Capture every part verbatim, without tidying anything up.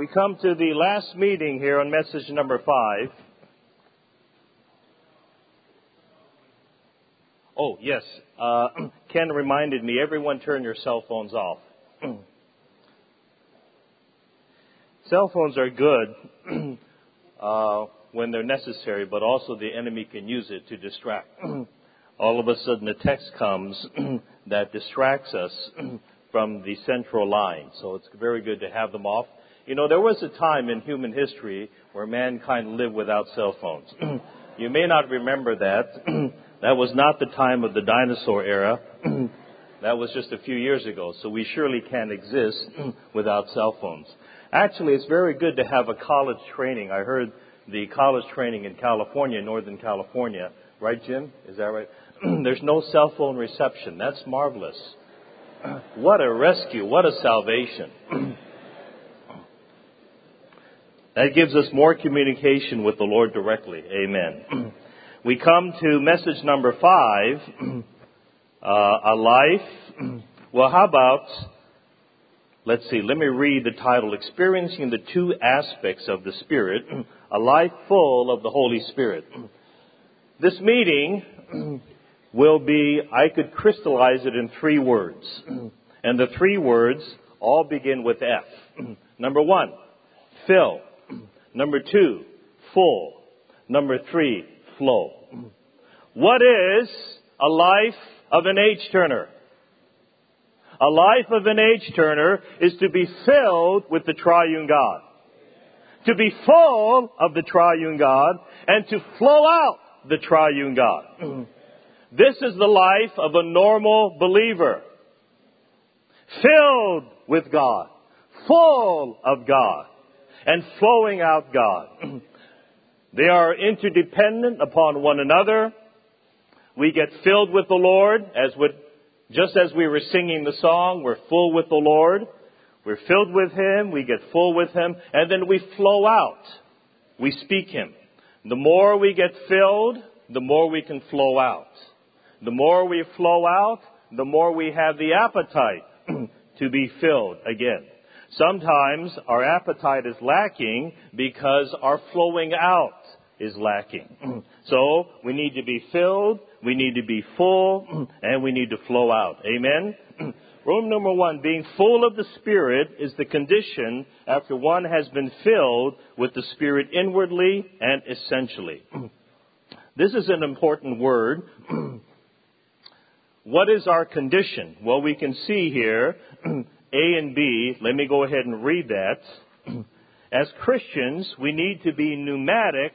We come to the last meeting here on message number five. Oh, yes. Uh, Ken reminded me, everyone turn your cell phones off. Cell phones are good uh, when they're necessary, but also the enemy can use it to distract. All of a sudden a text comes that distracts us from the central line. So it's very good to have them off. You know, there was a time in human history where mankind lived without cell phones. You may not remember that. That was not the time of the dinosaur era. That was just a few years ago. So we surely can't exist without cell phones. Actually, it's very good to have a college training. I heard the college training in California, Northern California. Right, Jim? Is that right? There's no cell phone reception. That's marvelous. What a rescue. What a salvation. That gives us more communication with the Lord directly. Amen. We come to message number five, uh, a life. Well, how about, let's see, let me read the title, Experiencing the Two Aspects of the Spirit, a Life Full of the Holy Spirit. This meeting will be, I could crystallize it in three words. And the three words all begin with F. Number one, fill. Number two, full. Number three, flow. What is a life of an H-turner? A life of an H-turner is to be filled with the triune God, to be full of the triune God, and to flow out the triune God. This is the life of a normal believer, filled with God, full of God, and flowing out God. They are interdependent upon one another. We get filled with the Lord, as with, just as we were singing the song, we're full with the Lord. We're filled with Him, we get full with Him, and then we flow out. We speak Him. The more we get filled, the more we can flow out. The more we flow out, the more we have the appetite to be filled again. Sometimes our appetite is lacking because our flowing out is lacking. So we need to be filled, we need to be full, and we need to flow out. Amen? Rule number one, being full of the Spirit is the condition after one has been filled with the Spirit inwardly and essentially. This is an important word. What is our condition? Well, we can see here A and B, let me go ahead and read that. As Christians, we need to be pneumatic,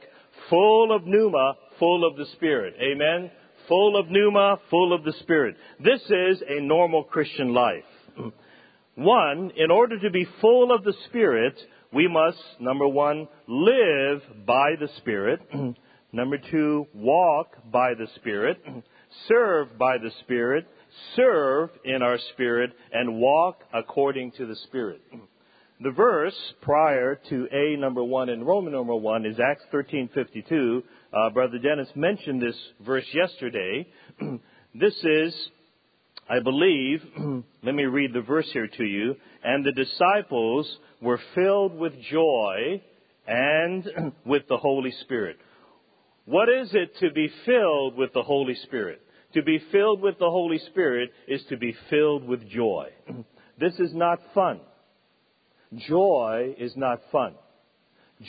full of pneuma, full of the Spirit. Amen? Full of pneuma, full of the Spirit. This is a normal Christian life. One, in order to be full of the Spirit, we must, number one, live by the Spirit. Number two, walk by the Spirit. Serve by the Spirit. Serve in our spirit and walk according to the Spirit. The verse prior to A number one and Roman number one is Acts thirteen fifty-two. Uh, Brother Dennis mentioned this verse yesterday. This is, I believe, let me read the verse here to you. And the disciples were filled with joy and with the Holy Spirit. What is it to be filled with the Holy Spirit? To be filled with the Holy Spirit is to be filled with joy. This is not fun. Joy is not fun.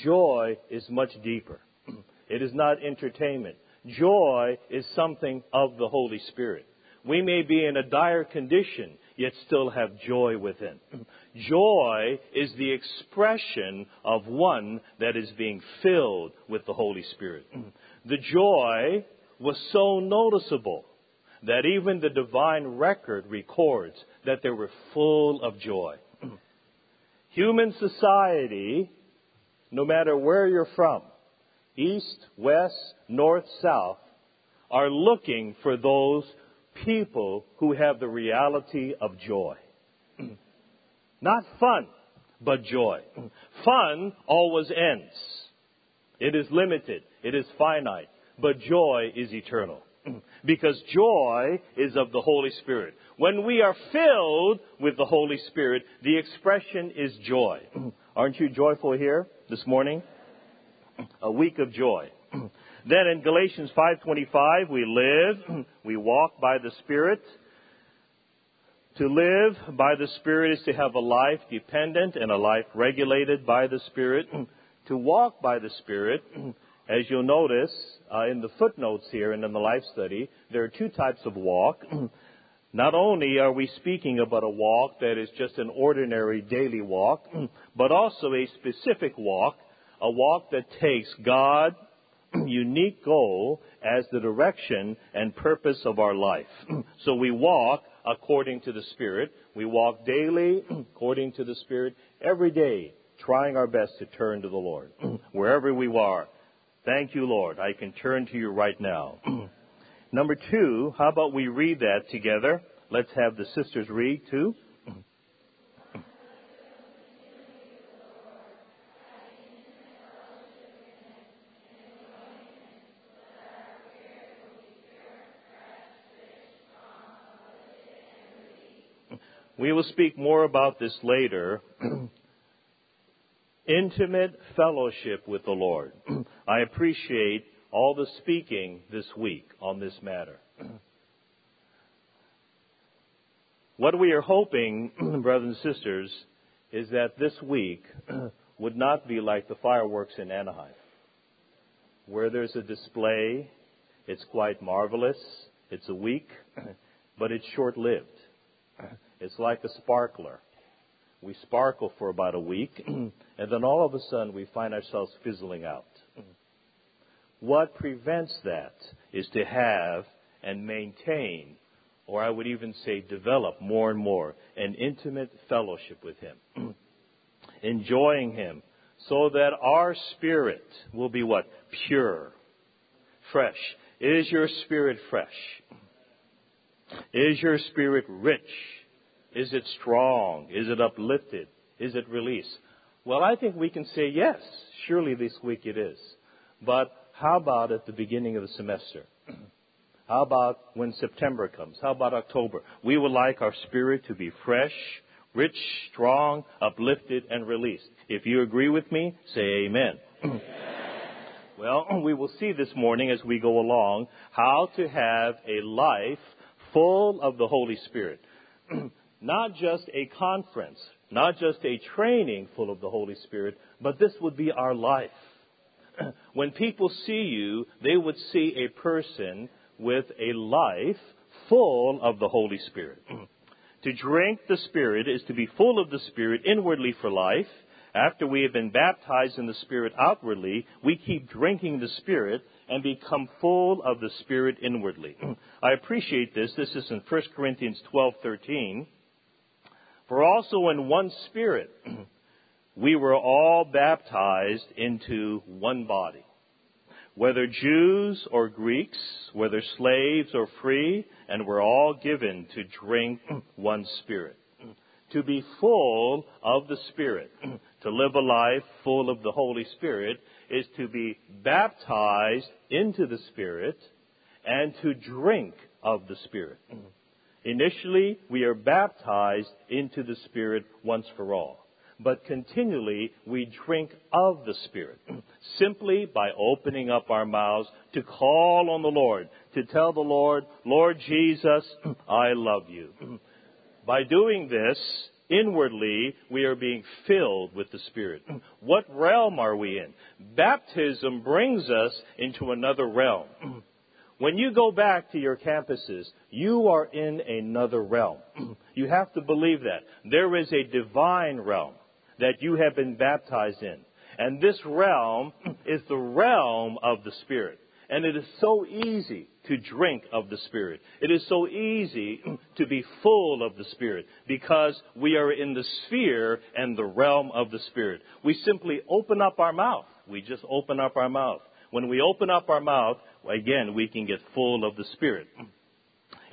Joy is much deeper. It is not entertainment. Joy is something of the Holy Spirit. We may be in a dire condition, yet still have joy within. Joy is the expression of one that is being filled with the Holy Spirit. The joy was so noticeable that even the divine record records that they were full of joy. Human society, no matter where you're from, east, west, north, south, are looking for those people who have the reality of joy. Not fun, but joy. Fun always ends. It is limited. It is finite. But joy is eternal, because joy is of the Holy Spirit. When we are filled with the Holy Spirit, the expression is joy. Aren't you joyful here this morning? A week of joy. Then in Galatians five twenty-five, we live, we walk by the Spirit. To live by the Spirit is to have a life dependent and a life regulated by the Spirit. To walk by the Spirit, as you'll notice uh, in the footnotes here and in the life study, there are two types of walk. Not only are we speaking about a walk that is just an ordinary daily walk, but also a specific walk, a walk that takes God unique goal as the direction and purpose of our life. So we walk according to the Spirit. We walk daily according to the Spirit, every day trying our best to turn to the Lord. Wherever we are, thank you, Lord, I can turn to you right now. Number two, how about we read that together? Let's have the sisters read too. We will speak more about this later. Intimate fellowship with the Lord. I appreciate all the speaking this week on this matter. What we are hoping, brothers and sisters, is that this week would not be like the fireworks in Anaheim, where there's a display. It's quite marvelous. It's a week, but it's short-lived. It's like a sparkler. We sparkle for about a week, and then all of a sudden we find ourselves fizzling out. What prevents that is to have and maintain, or I would even say develop more and more, an intimate fellowship with Him, enjoying Him, so that our spirit will be what? Pure, fresh. Is your spirit fresh? Is your spirit rich? Is it strong? Is it uplifted? Is it released? Well, I think we can say yes. Surely this week it is. But how about at the beginning of the semester? How about when September comes? How about October? We would like our spirit to be fresh, rich, strong, uplifted, and released. If you agree with me, say amen. Amen. Well, we will see this morning as we go along how to have a life full of the Holy Spirit. Not just a conference, not just a training full of the Holy Spirit, but this would be our life. When people see you, they would see a person with a life full of the Holy Spirit. To drink the Spirit is to be full of the Spirit inwardly for life. After we have been baptized in the Spirit outwardly, we keep drinking the Spirit and become full of the Spirit inwardly. I appreciate this. This is in First Corinthians twelve thirteen. For also in one Spirit we were all baptized into one body. Whether Jews or Greeks, whether slaves or free, and we're all given to drink one Spirit. To be full of the Spirit, to live a life full of the Holy Spirit, is to be baptized into the Spirit and to drink of the Spirit. Initially, we are baptized into the Spirit once for all. But continually, we drink of the Spirit, simply by opening up our mouths to call on the Lord, to tell the Lord, Lord Jesus, I love you. By doing this, inwardly, we are being filled with the Spirit. What realm are we in? Baptism brings us into another realm. When you go back to your campuses, you are in another realm. You have to believe that. There is a divine realm that you have been baptized in. And this realm is the realm of the Spirit. And it is so easy to drink of the Spirit. It is so easy to be full of the Spirit because we are in the sphere and the realm of the Spirit. We simply open up our mouth. We just open up our mouth. When we open up our mouth, again, we can get full of the Spirit.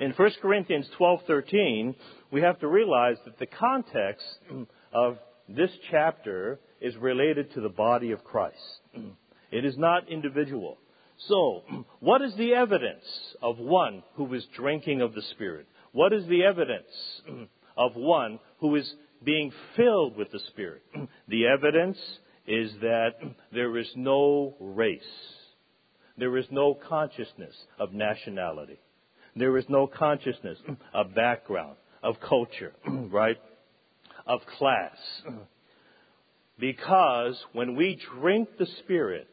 In First Corinthians twelve thirteen, we have to realize that the context of this chapter is related to the body of Christ. It is not individual. So, what is the evidence of one who is drinking of the Spirit? What is the evidence of one who is being filled with the Spirit. The evidence is that there is no race. There is no consciousness of nationality. There is no consciousness of background, of culture, right? Of class. Because when we drink the Spirit,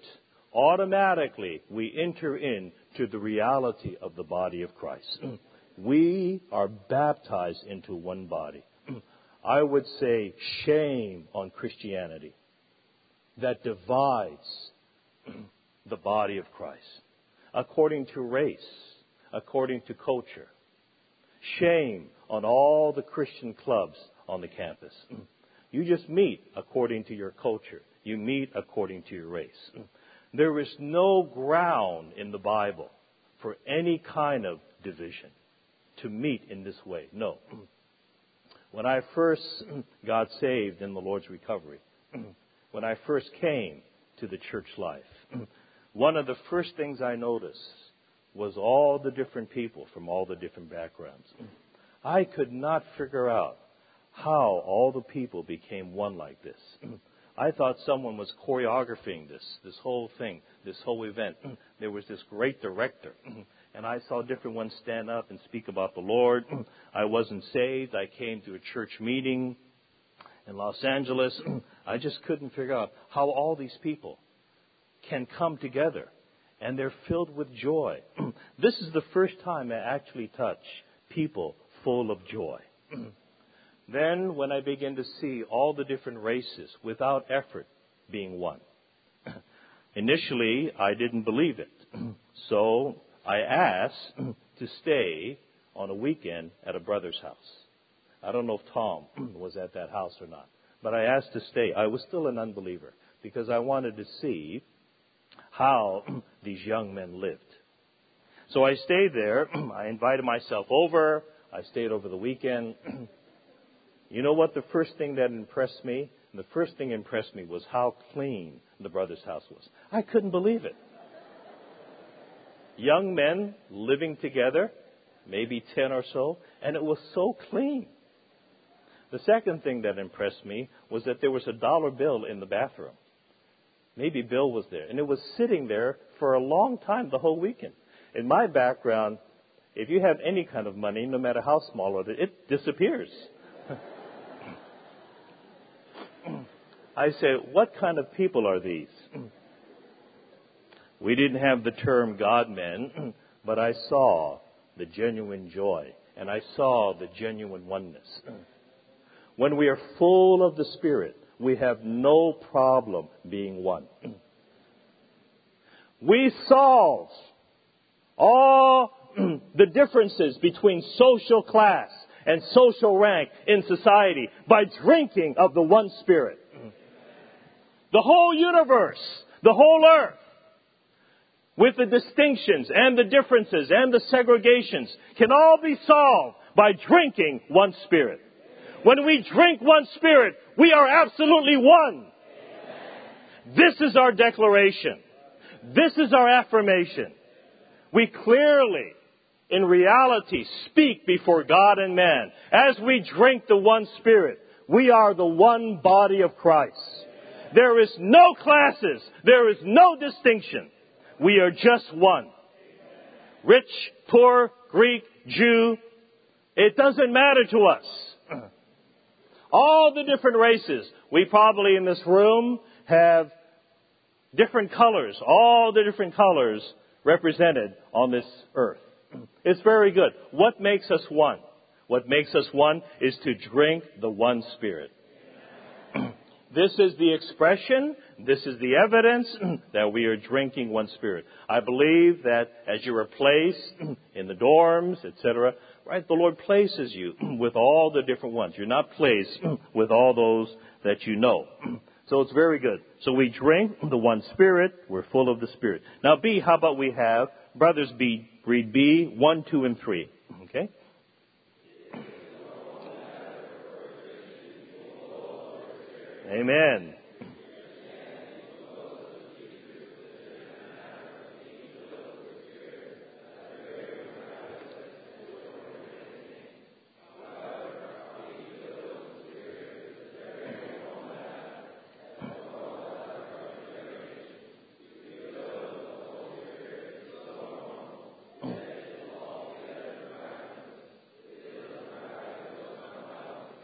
automatically we enter into the reality of the body of Christ. We are baptized into one body. I would say shame on Christianity that divides the body of Christ according to race, according to culture. Shame on all the Christian clubs on the campus. You just meet according to your culture. You meet according to your race. There is no ground in the Bible for any kind of division to meet in this way. No. When I first got saved in the Lord's recovery, when I first came to the church life, one of the first things I noticed was all the different people from all the different backgrounds. I could not figure out how all the people became one like this. I thought someone was choreographing this, this whole thing, this whole event. There was this great director, and I saw different ones stand up and speak about the Lord. I wasn't saved. I came to a church meeting in Los Angeles. I just couldn't figure out how all these people can come together, and they're filled with joy. This is the first time I actually touch people full of joy. Then when I begin to see all the different races without effort being one. Initially, I didn't believe it. So I asked to stay on a weekend at a brother's house. I don't know if Tom was at that house or not, but I asked to stay. I was still an unbeliever because I wanted to see how these young men lived. So I stayed there. I invited myself over. I stayed over the weekend. You know what the first thing that impressed me? The first thing impressed me was how clean the brother's house was. I couldn't believe it. Young men living together, maybe ten or so, and it was so clean. The second thing that impressed me was that there was a dollar bill in the bathroom. Maybe Bill was there, and it was sitting there for a long time, the whole weekend. In my background, if you have any kind of money, no matter how small it is, it disappears. I say, what kind of people are these? We didn't have the term God-men, but I saw the genuine joy, and I saw the genuine oneness. When we are full of the Spirit, we have no problem being one. We solve all the differences between social class and social rank in society by drinking of the one Spirit. The whole universe, the whole earth, with the distinctions and the differences and the segregations, can all be solved by drinking one Spirit. When we drink one Spirit, we are absolutely one. Amen. This is our declaration. This is our affirmation. We clearly, in reality, speak before God and man. As we drink the one Spirit, we are the one body of Christ. Amen. There is no classes. There is no distinction. We are just one. Amen. Rich, poor, Greek, Jew, it doesn't matter to us. All the different races. We probably in this room have different colors, all the different colors represented on this earth. It's very good. What makes us one? What makes us one is to drink the one Spirit. This is the expression, this is the evidence that we are drinking one Spirit. I believe that as you are placed in the dorms, et cetera, right, the Lord places you with all the different ones. You're not placed with all those that you know. So it's very good. So we drink the one Spirit. We're full of the Spirit. Now, B, how about we have, brothers, B, read B, one, two, and three. Okay? Amen.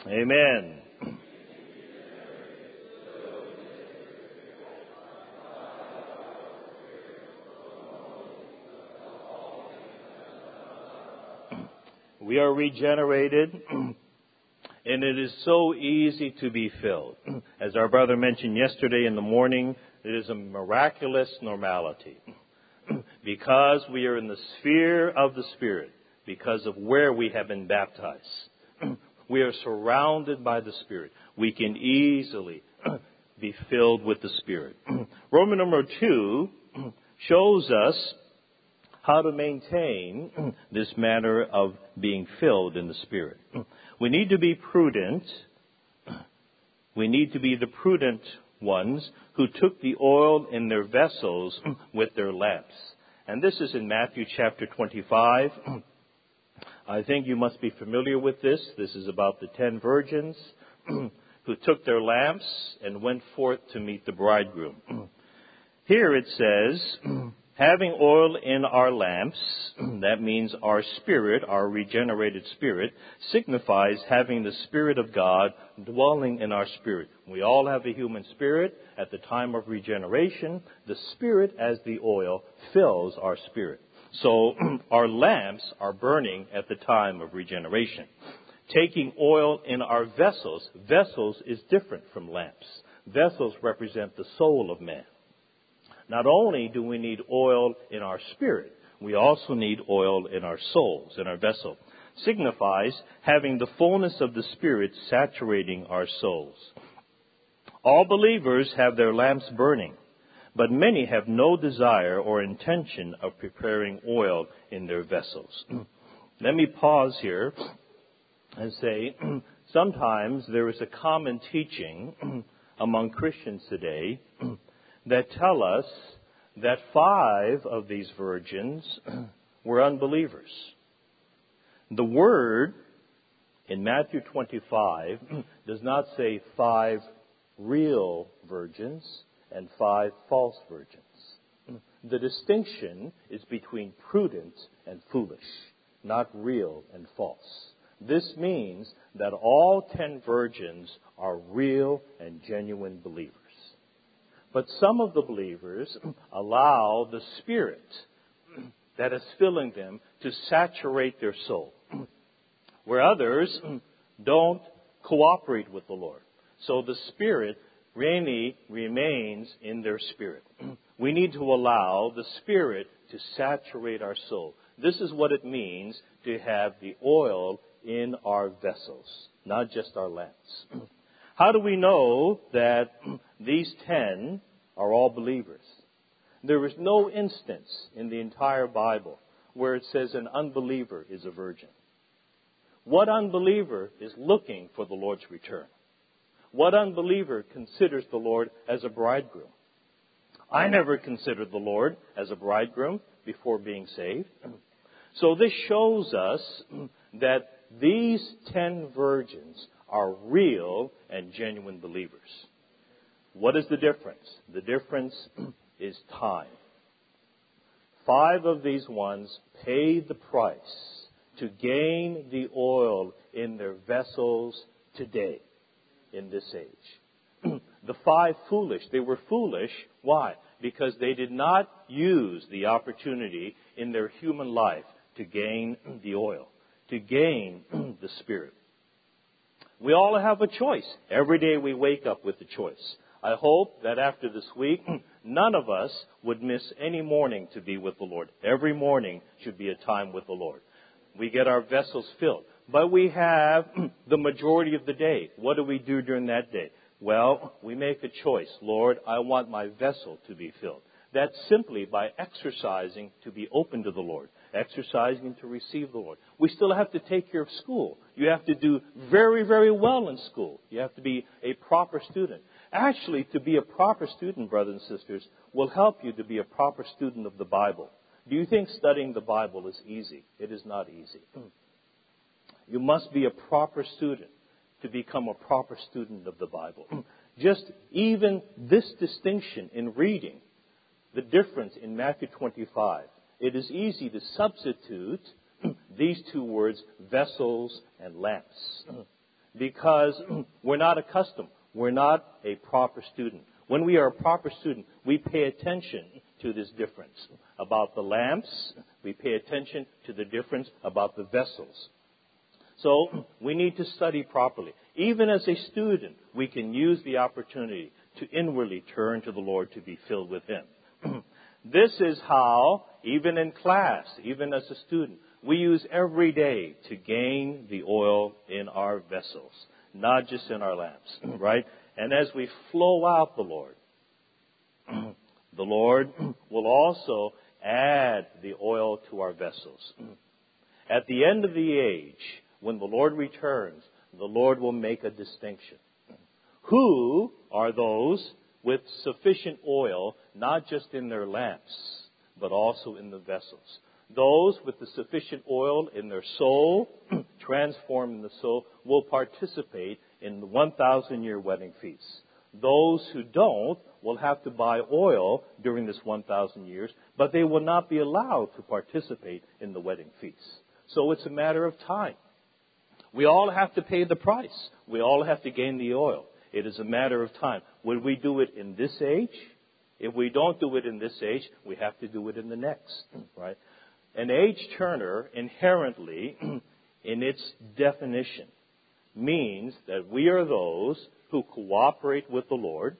Amen. We are regenerated, and it is so easy to be filled. As our brother mentioned yesterday in the morning, it is a miraculous normality. Because we are in the sphere of the Spirit, because of where we have been baptized, we are surrounded by the Spirit. We can easily be filled with the Spirit. Roman number two shows us how to maintain this manner of being filled in the Spirit. We need to be prudent. We need to be the prudent ones who took the oil in their vessels with their lamps. And this is in Matthew chapter twenty-five. I think you must be familiar with this. This is about the ten virgins who took their lamps and went forth to meet the bridegroom. Here it says, having oil in our lamps, that means our spirit, our regenerated spirit, signifies having the Spirit of God dwelling in our spirit. We all have a human spirit. At the time of regeneration, the Spirit as the oil fills our spirit. So our lamps are burning at the time of regeneration. Taking oil in our vessels, vessels is different from lamps. Vessels represent the soul of man. Not only do we need oil in our spirit, we also need oil in our souls, in our vessel. Signifies having the fullness of the Spirit saturating our souls. All believers have their lamps burning, but many have no desire or intention of preparing oil in their vessels. Let me pause here and say, sometimes there is a common teaching among Christians today that tell us that five of these virgins were unbelievers. The word in Matthew twenty-five does not say five real virgins and five false virgins. The distinction is between prudent and foolish, not real and false. This means that all ten virgins are real and genuine believers. But some of the believers allow the Spirit that is filling them to saturate their soul, where others don't cooperate with the Lord. So the Spirit really remains in their spirit. We need to allow the Spirit to saturate our soul. This is what it means to have the oil in our vessels, not just our lamps. How do we know that these ten are all believers? There is no instance in the entire Bible where it says an unbeliever is a virgin. What unbeliever is looking for the Lord's return? What unbeliever considers the Lord as a bridegroom? I never considered the Lord as a bridegroom before being saved. So this shows us that these ten virgins are real and genuine believers. What is the difference? The difference is time. Five of these ones paid the price to gain the oil in their vessels today, in this age. The five foolish, they were foolish. Why? Because they did not use the opportunity in their human life to gain the oil, to gain the Spirit. We all have a choice. Every day we wake up with a choice. I hope that after this week, none of us would miss any morning to be with the Lord. Every morning should be a time with the Lord. We get our vessels filled. But we have the majority of the day. What do we do during that day? Well, we make a choice. Lord, I want my vessel to be filled. That's simply by exercising to be open to the Lord, exercising to receive the Lord. We still have to take care of school. You have to do very, very well in school. You have to be a proper student. Actually, to be a proper student, brothers and sisters, will help you to be a proper student of the Bible. Do you think studying the Bible is easy? It is not easy. You must be a proper student to become a proper student of the Bible. Just even this distinction in reading, the difference in Matthew twenty-five, it is easy to substitute these two words, vessels and lamps. because we're not accustomed. We're not a proper student. When we are a proper student, we pay attention to this difference about the lamps. We pay attention to the difference about the vessels. So we need to study properly. Even as a student, we can use the opportunity to inwardly turn to the Lord to be filled with Him. This is how, even in class, even as a student, we use every day to gain the oil in our vessels, not just in our lamps, right? And as we flow out the Lord, the Lord will also add the oil to our vessels. At the end of the age, when the Lord returns, the Lord will make a distinction. Who are those with sufficient oil, not just in their lamps, but also in the vessels? Those with the sufficient oil in their soul, transformed in the soul, will participate in the one thousand year wedding feast. Those who don't will have to buy oil during this one thousand years, but they will not be allowed to participate in the wedding feast. So it's a matter of time. We all have to pay the price. We all have to gain the oil. It is a matter of time. Will we do it in this age? If we don't do it in this age, we have to do it in the next, right? An age turner inherently, in its definition, means that we are those who cooperate with the Lord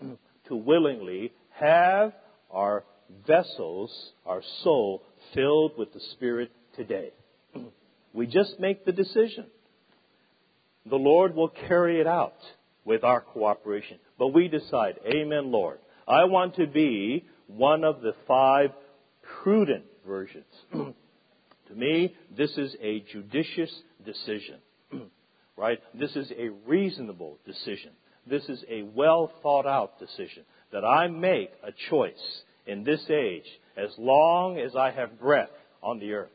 to willingly have our vessels, our soul, filled with the Spirit today. We just make the decision. The Lord will carry it out with our cooperation. But we decide, amen, Lord, I want to be one of the five prudent versions. To me, this is a judicious decision. Right? This is a reasonable decision. This is a well-thought-out decision that I make a choice in this age, as long as I have breath on the earth,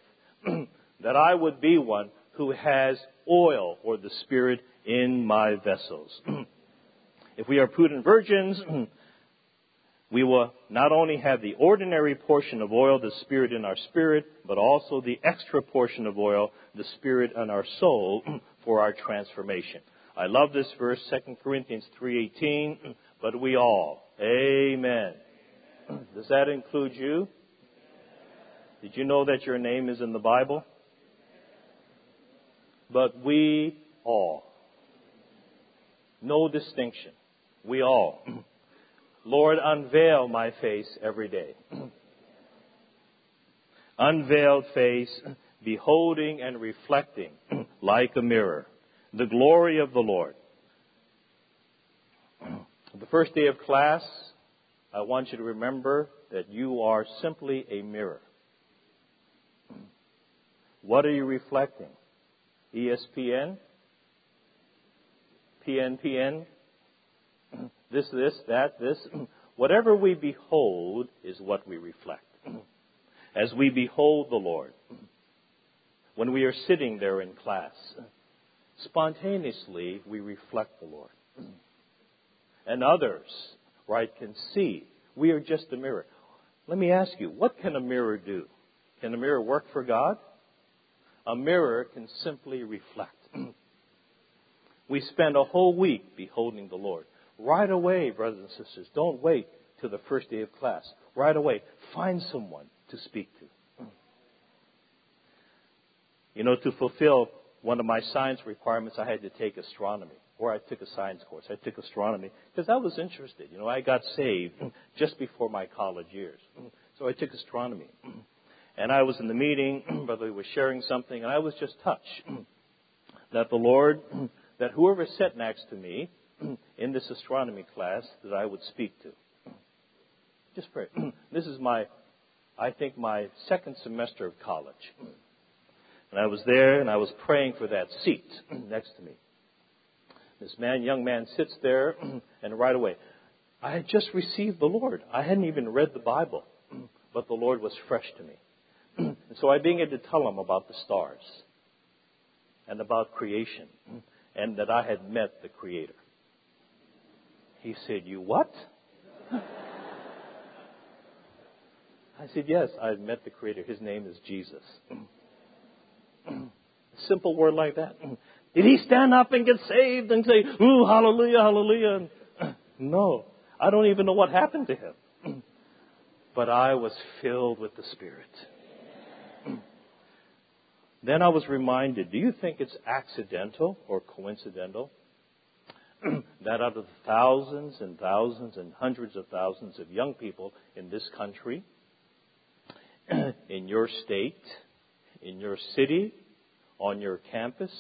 that I would be one who has oil or the Spirit in my vessels. If we are prudent virgins, we will not only have the ordinary portion of oil, the Spirit in our spirit, but also the extra portion of oil, the Spirit in our soul, for our transformation. I love this verse, Second Corinthians three eighteen, but we all, amen. Does that include you? Did you know that your name is in the Bible? But we all. No distinction. We all. Lord, unveil my face every day. Unveiled face, beholding and reflecting like a mirror the glory of the Lord. The first day of class, I want you to remember that you are simply a mirror. What are you reflecting? E S P N? P N P N? This, this, that, this. Whatever we behold is what we reflect. As we behold the Lord, when we are sitting there in class, spontaneously we reflect the Lord. And others, right, can see. We are just a mirror. Let me ask you, what can a mirror do? Can a mirror work for God? A mirror can simply reflect. We spend a whole week beholding the Lord. Right away, brothers and sisters, don't wait till the first day of class. Right away, find someone to speak to. You know, to fulfill one of my science requirements, I had to take astronomy, or I took a science course. I took astronomy because I was interested. You know, I got saved just before my college years. So I took astronomy. And I was in the meeting, Brother Lee was sharing something, and I was just touched that the Lord, that whoever sat next to me in this astronomy class, that I would speak to. Just pray. This is my, I think, my second semester of college. And I was there, and I was praying for that seat next to me. This man, young man sits there, and right away, I had just received the Lord. I hadn't even read the Bible, but the Lord was fresh to me. And so I began to tell him about the stars and about creation and that I had met the Creator. He said, you what? I said, yes, I've met the Creator. His name is Jesus. Simple word like that. Did he stand up and get saved and say, ooh, hallelujah, hallelujah? No, I don't even know what happened to him. But I was filled with the Spirit. Then I was reminded, do you think it's accidental or coincidental that out of the thousands and thousands and hundreds of thousands of young people in this country, in your state, in your city, on your campus,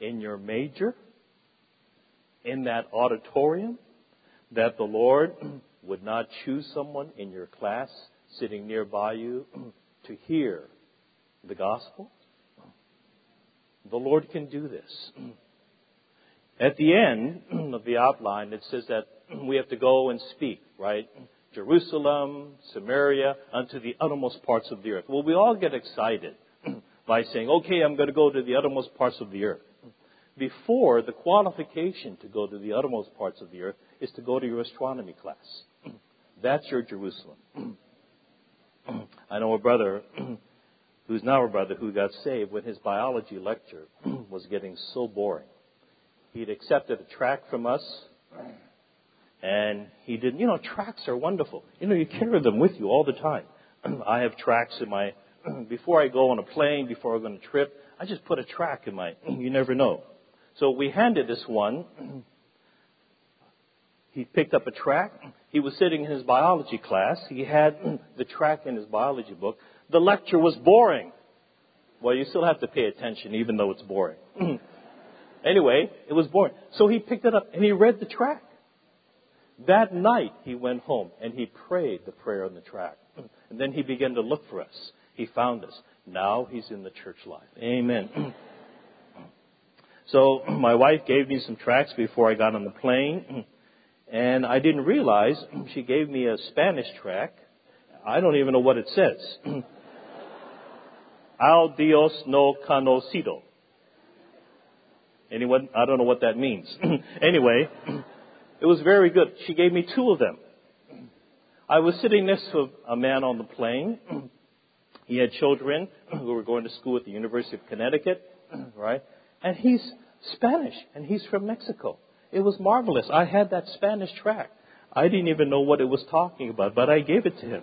in your major, in that auditorium, that the Lord would not choose someone in your class sitting nearby you to hear the gospel? The Lord can do this. At the end of the outline, it says that we have to go and speak, right? Jerusalem, Samaria, unto the uttermost parts of the earth. Well, we all get excited by saying, okay, I'm going to go to the uttermost parts of the earth. Before, the qualification to go to the uttermost parts of the earth is to go to your astronomy class. That's your Jerusalem. I know a brother who's now a brother who got saved when his biology lecture was getting so boring. He'd accepted a tract from us, and he didn't. You know, tracts are wonderful. You know, you carry them with you all the time. I have tracts in my, before I go on a plane, before I go on a trip, I just put a tract in my, you never know. So we handed this one. He picked up a tract. He was sitting in his biology class. He had the tract in his biology book. The lecture was boring. Well, you still have to pay attention, even though it's boring. Anyway, it was boring. So he picked it up and he read the tract. That night he went home and he prayed the prayer on the tract. And then he began to look for us. He found us. Now he's in the church life. Amen. So my wife gave me some tracts before I got on the plane. And I didn't realize she gave me a Spanish tract. I don't even know what it says. Al Dios no conocido. Anyone? I don't know what that means. Anyway, it was very good. She gave me two of them. I was sitting next to a man on the plane. He had children who were going to school at the University of Connecticut, right? And he's Spanish, and he's from Mexico. It was marvelous. I had that Spanish tract. I didn't even know what it was talking about, but I gave it to him.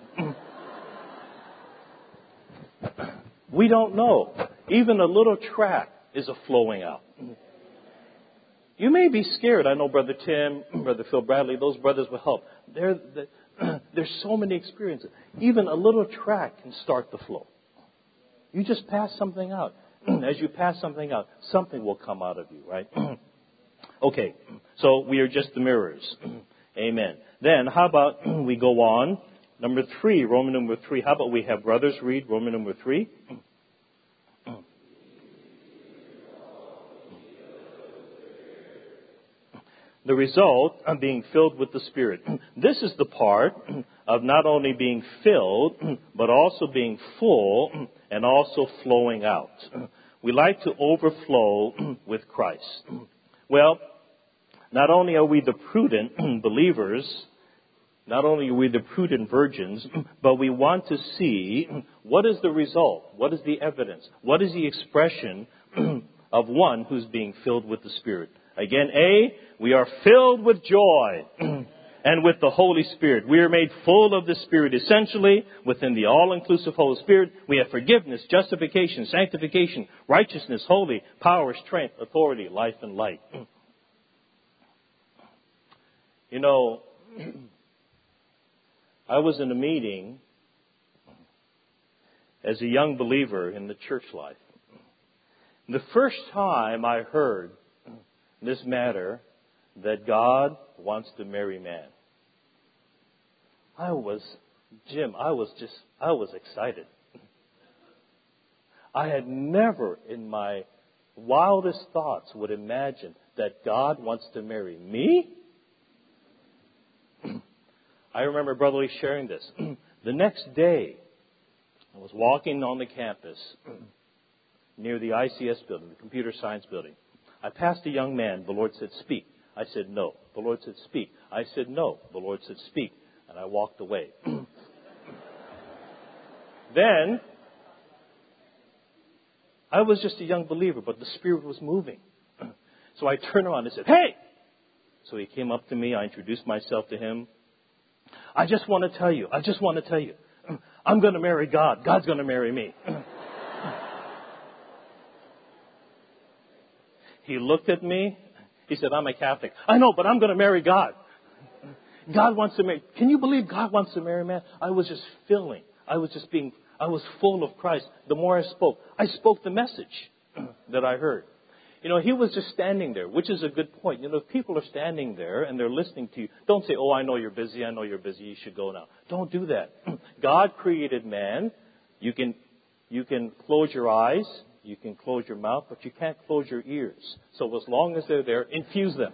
We don't know. Even a little tract is a flowing out. You may be scared. I know Brother Tim, Brother Phil Bradley, those brothers will help. They're, they're, there's so many experiences. Even a little tract can start the flow. You just pass something out. As you pass something out, something will come out of you, right? Okay, so we are just the mirrors. Amen. Then how about we go on? Number three, Roman number three. How about we have brothers read Roman number three? The result of being filled with the Spirit. This is the part of not only being filled, but also being full and also flowing out. We like to overflow with Christ. Well, not only are we the prudent believers, not only are we the prudent virgins, but we want to see what is the result, what is the evidence, what is the expression of one who's being filled with the Spirit. Again, A, we are filled with joy and with the Holy Spirit. We are made full of the Spirit. Essentially, within the all-inclusive Holy Spirit, we have forgiveness, justification, sanctification, righteousness, holy, power, strength, authority, life, and light. You know, I was in a meeting as a young believer in the church life. The first time I heard this matter that God wants to marry man, I was, Jim, I was just, I was excited. I had never in my wildest thoughts would imagine that God wants to marry me. I remember Brother Lee sharing this. The next day, I was walking on the campus near the I C S building, the computer science building. I passed a young man. The Lord said, speak. I said, no. The Lord said, speak. I said, no. The Lord said, speak. And I walked away. Then I was just a young believer, but the Spirit was moving. So I turned around and said, hey! So he came up to me. I introduced myself to him. I just want to tell you. I just want to tell you. I'm going to marry God. God's going to marry me. He looked at me. He said, I'm a Catholic. I know, but I'm going to marry God. God wants to marry. Can you believe God wants to marry man? I was just filling. I was just being, I was full of Christ. The more I spoke, I spoke the message that I heard. You know, he was just standing there, which is a good point. You know, if people are standing there and they're listening to you, don't say, oh, I know you're busy. I know you're busy. You should go now. Don't do that. God created man. You can, you can close your eyes. You can close your mouth, but you can't close your ears. So as long as they're there, infuse them.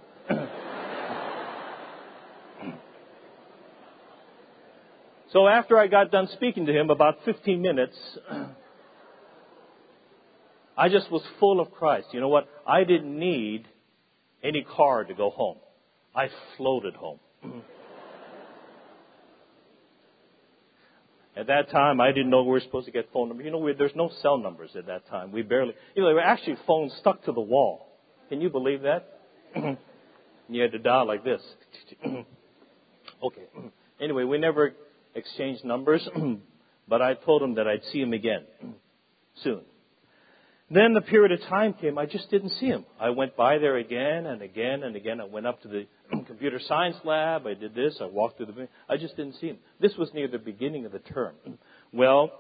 So after I got done speaking to him, about fifteen minutes, I just was full of Christ. You know what? I didn't need any car to go home. I floated home. At that time, I didn't know we were supposed to get phone numbers. You know, we, there's no cell numbers at that time. We barely, you know, there were actually phones stuck to the wall. Can you believe that? You had to dial like this. Okay. Anyway, we never exchanged numbers, but I told him that I'd see him again soon. Then the period of time came. I just didn't see him. I went by there again and again and again. I went up to the computer science lab. I did this. I walked through the... I just didn't see him. This was near the beginning of the term. Well,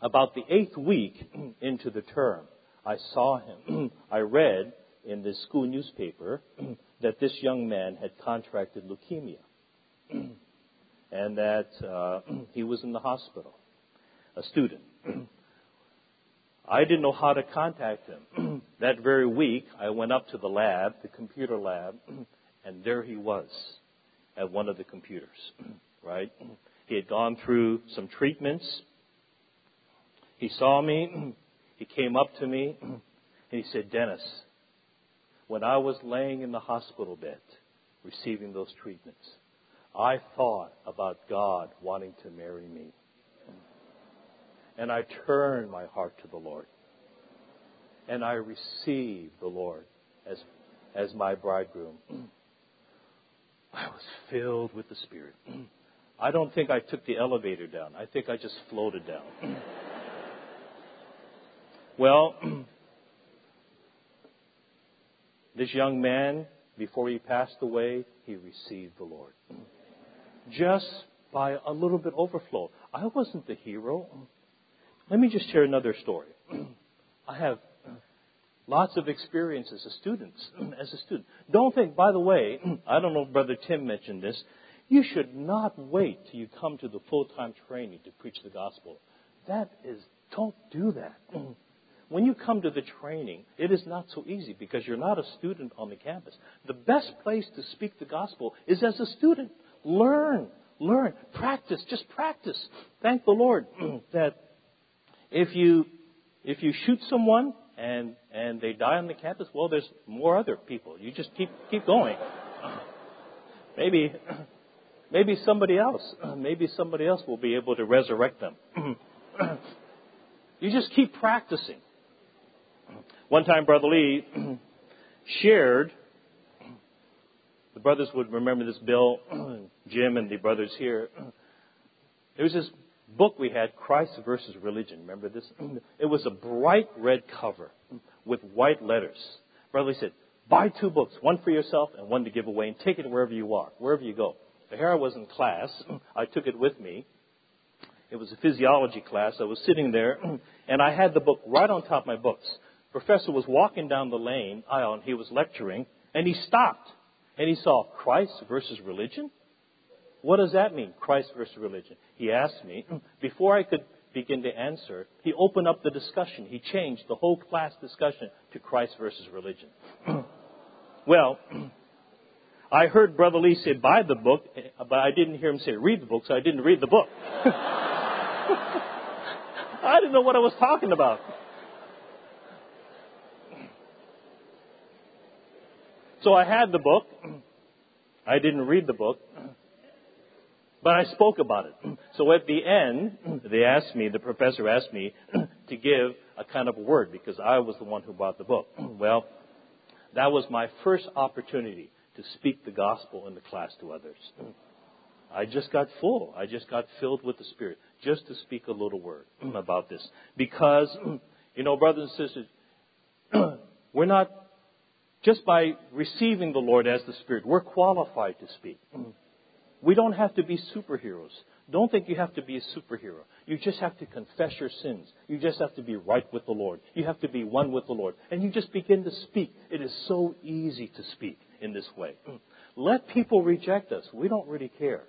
about the eighth week into the term, I saw him. I read in the school newspaper that this young man had contracted leukemia and that uh, he was in the hospital, a student. I didn't know how to contact him. That very week, I went up to the lab, the computer lab, and there he was at one of the computers, right? He had gone through some treatments. He saw me. He came up to me, and he said, Dennis, when I was laying in the hospital bed receiving those treatments, I thought about God wanting to marry me. And I turned my heart to the Lord. And I received the Lord as, as my bridegroom. I was filled with the Spirit. I don't think I took the elevator down. I think I just floated down. Well, this young man, before he passed away, he received the Lord. Just by a little bit overflow. I wasn't the hero. Let me just share another story. I have lots of experience as a student. As a student. Don't think, by the way, I don't know if Brother Tim mentioned this, you should not wait till you come to the full-time training to preach the gospel. That is, don't do that. When you come to the training, it is not so easy because you're not a student on the campus. The best place to speak the gospel is as a student. Learn, learn, practice, just practice. Thank the Lord that If you if you shoot someone and and they die on the campus, well, there's more other people. You just keep keep going. Maybe maybe somebody else maybe somebody else will be able to resurrect them. You just keep practicing. One time, Brother Lee shared. The brothers would remember this. Bill, Jim, and the brothers here. There was this book we had, Christ versus Religion. Remember this? It was a bright red cover with white letters. Brother Lee said, buy two books, one for yourself and one to give away, and take it wherever you are, wherever you go. So here I was in class. I took it with me. It was a physiology class. I was sitting there, and I had the book right on top of my books. The professor was walking down the lane aisle, and he was lecturing, and he stopped, and he saw Christ versus Religion. What does that mean, Christ versus Religion? He asked me. Before I could begin to answer, he opened up the discussion. He changed the whole class discussion to Christ versus Religion. Well, I heard Brother Lee say, buy the book, but I didn't hear him say, read the book, so I didn't read the book. I didn't know what I was talking about. So I had the book. I didn't read the book. But I spoke about it. So at the end, they asked me, the professor asked me, to give a kind of word because I was the one who bought the book. Well, that was my first opportunity to speak the gospel in the class to others. I just got full. I just got filled with the Spirit just to speak a little word about this. Because, you know, brothers and sisters, we're not, just by receiving the Lord as the Spirit, we're qualified to speak. We don't have to be superheroes. Don't think you have to be a superhero. You just have to confess your sins. You just have to be right with the Lord. You have to be one with the Lord. And you just begin to speak. It is so easy to speak in this way. Let people reject us. We don't really care.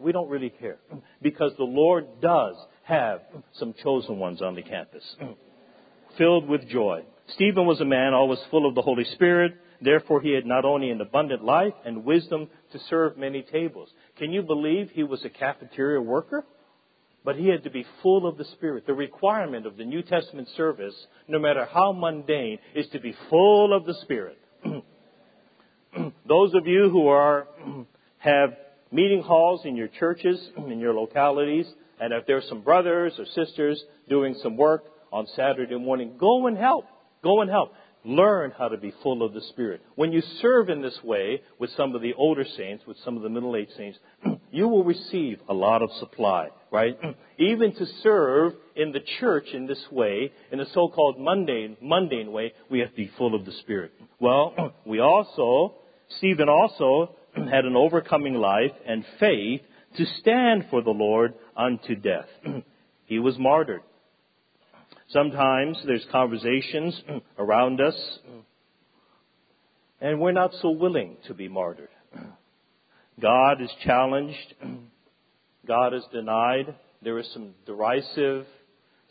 We don't really care. Because the Lord does have some chosen ones on the campus. Filled with joy. Stephen was a man always full of the Holy Spirit. Therefore, he had not only an abundant life and wisdom to serve many tables. Can you believe he was a cafeteria worker? But he had to be full of the Spirit. The requirement of the New Testament service, no matter how mundane, is to be full of the Spirit. Those of you who are have meeting halls in your churches, in your localities, and if there's some brothers or sisters doing some work on Saturday morning, go and help. Go and help. Learn how to be full of the Spirit. When you serve in this way with some of the older saints, with some of the middle-aged saints, you will receive a lot of supply, right? Even to serve in the church in this way, in the so-called mundane, mundane way, we have to be full of the Spirit. Well, we also, Stephen also had an overcoming life and faith to stand for the Lord unto death. He was martyred. Sometimes there's conversations around us, and we're not so willing to be martyred. God is challenged. God is denied. There is some derisive,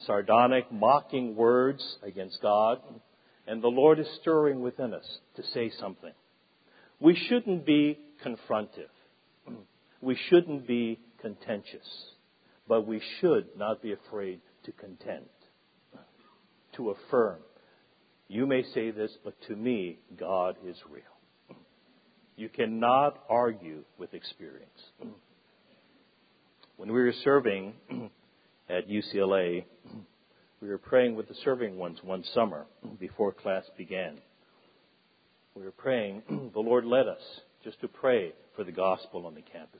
sardonic, mocking words against God. And the Lord is stirring within us to say something. We shouldn't be confrontive. We shouldn't be contentious. But we should not be afraid to contend. To affirm, you may say this, but to me, God is real. You cannot argue with experience. When we were serving at U C L A, we were praying with the serving ones one summer before class began. We were praying, the Lord led us just to pray for the gospel on the campus.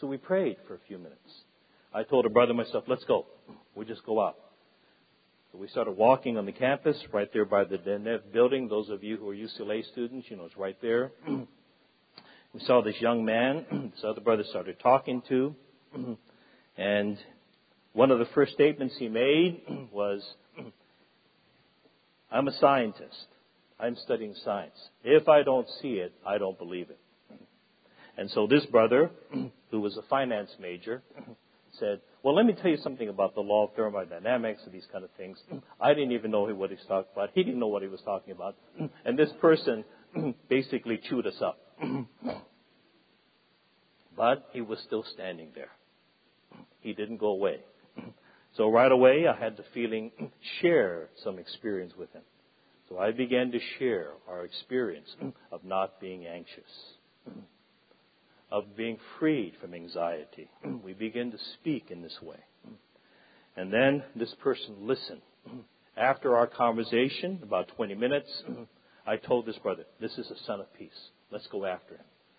So we prayed for a few minutes. I told a brother myself, let's go. We'll just go out. We started walking on the campus right there by the Deneb building. Those of you who are U C L A students, you know, it's right there. We saw this young man, this other brother started talking to. And one of the first statements he made was, I'm a scientist. I'm studying science. If I don't see it, I don't believe it. And so this brother, who was a finance major, said, well, let me tell you something about the law of thermodynamics and these kind of things. I didn't even know what he was talking about. He didn't know what he was talking about. And this person basically chewed us up. But he was still standing there. He didn't go away. So right away, I had the feeling, share some experience with him. So I began to share our experience of not being anxious, of being freed from anxiety. We begin to speak in this way. And then this person listened. After our conversation, about twenty minutes, I told this brother, this is a son of peace. Let's go after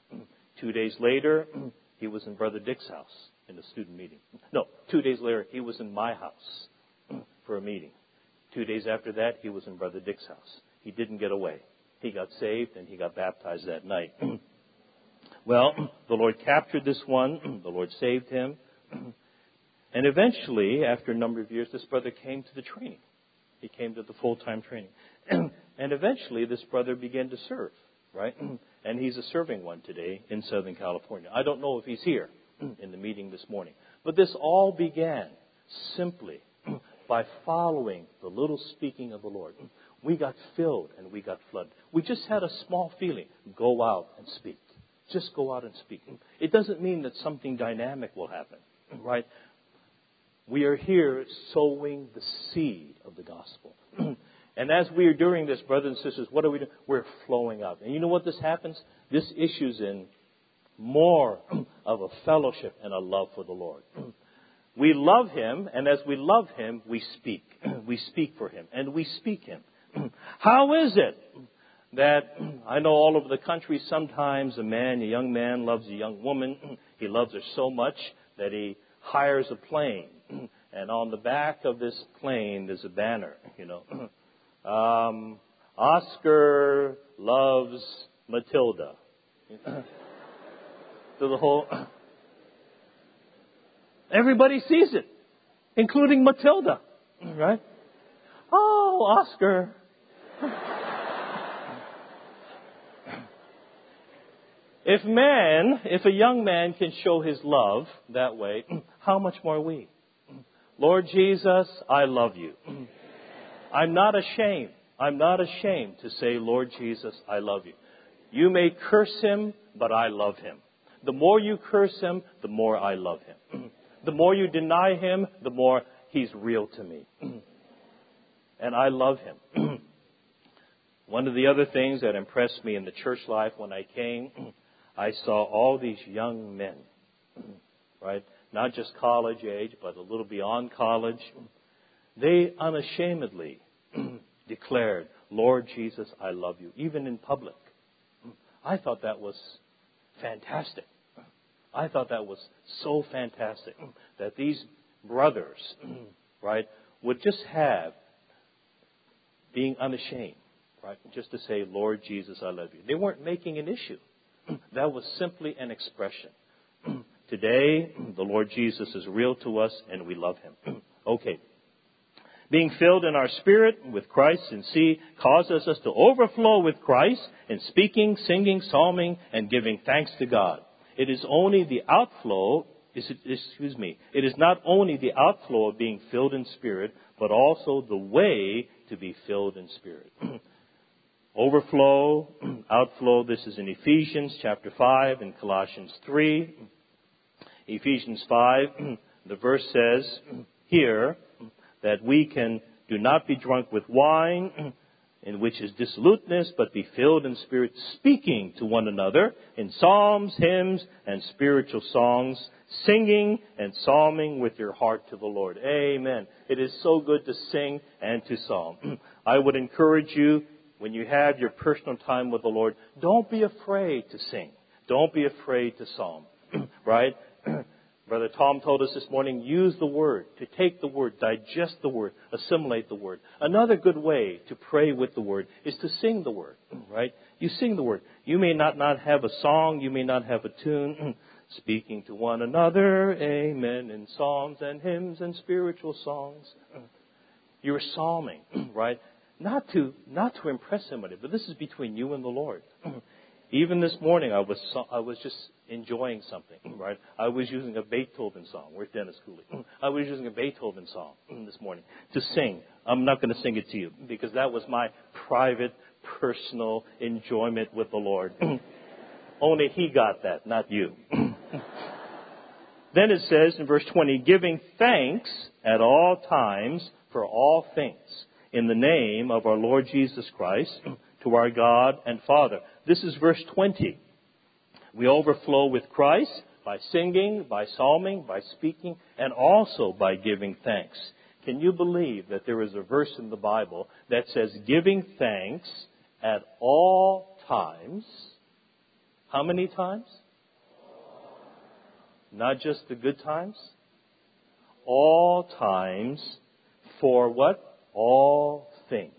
him. Two days later, he was in Brother Dick's house in a student meeting. No, two days later, he was in my house for a meeting. Two days after that, he was in Brother Dick's house. He didn't get away. He got saved and he got baptized that night. Well, the Lord captured this one. The Lord saved him. And eventually, after a number of years, this brother came to the training. He came to the full-time training. And eventually, this brother began to serve, right? And he's a serving one today in Southern California. I don't know if he's here in the meeting this morning. But this all began simply by following the little speaking of the Lord. We got filled and we got flooded. We just had a small feeling, go out and speak. Just go out and speak. It doesn't mean that something dynamic will happen, right? We are here sowing the seed of the gospel. And as we are doing this, brothers and sisters, what are we doing? We're flowing out. And you know what this happens? This issues in more of a fellowship and a love for the Lord. We love him, and as we love him, we speak. We speak for him, and we speak him. How is it that I know all over the country sometimes a man, a young man, loves a young woman. He loves her so much that he hires a plane. And on the back of this plane there's a banner, you know. Um, Oscar loves Matilda. So the whole... Everybody sees it, including Matilda, right? Oh, Oscar. If man, if a young man can show his love that way, how much more we? Lord Jesus, I love you. I'm not ashamed. I'm not ashamed to say, Lord Jesus, I love you. You may curse him, but I love him. The more you curse him, the more I love him. The more you deny him, the more he's real to me. And I love him. One of the other things that impressed me in the church life when I came, I saw all these young men, right? Not just college age, but a little beyond college. They unashamedly declared, Lord Jesus, I love you, even in public. I thought that was fantastic. I thought that was so fantastic that these brothers, right, would just have being unashamed, right, just to say, Lord Jesus, I love you. They weren't making an issue. That was simply an expression. Today, the Lord Jesus is real to us and we love him. Okay. Being filled in our spirit with Christ and see causes us to overflow with Christ in speaking, singing, psalming, and giving thanks to God. It is only the outflow, excuse me, it is not only the outflow of being filled in spirit, but also the way to be filled in spirit. Overflow, outflow, this is in Ephesians chapter five and Colossians three. Ephesians five, the verse says here, that we can do not be drunk with wine, in which is dissoluteness, but be filled in spirit, speaking to one another in psalms, hymns, and spiritual songs, singing and psalming with your heart to the Lord. Amen. It is so good to sing and to psalm. I would encourage you, when you have your personal time with the Lord, don't be afraid to sing. Don't be afraid to psalm, right? Brother Tom told us this morning, use the word, to take the word, digest the word, assimilate the word. Another good way to pray with the word is to sing the word, right? You sing the word. You may not, not have a song. You may not have a tune. Speaking to one another, amen, in psalms and hymns and spiritual songs. You're psalming, right? Not to, not to impress somebody, but this is between you and the Lord. Even this morning, I was I was just enjoying something, right? I was using a Beethoven song. Where's Dennis Cooley? I was using a Beethoven song this morning to sing. I'm not going to sing it to you because that was my private, personal enjoyment with the Lord. Only he got that, not you. Then it says in verse twenty, giving thanks at all times for all things in the name of our Lord Jesus Christ to our God and Father. This is verse twenty. We overflow with Christ by singing, by psalming, by speaking, and also by giving thanks. Can you believe that there is a verse in the Bible that says giving thanks at all times? How many times? Not just the good times. All times for what? All things.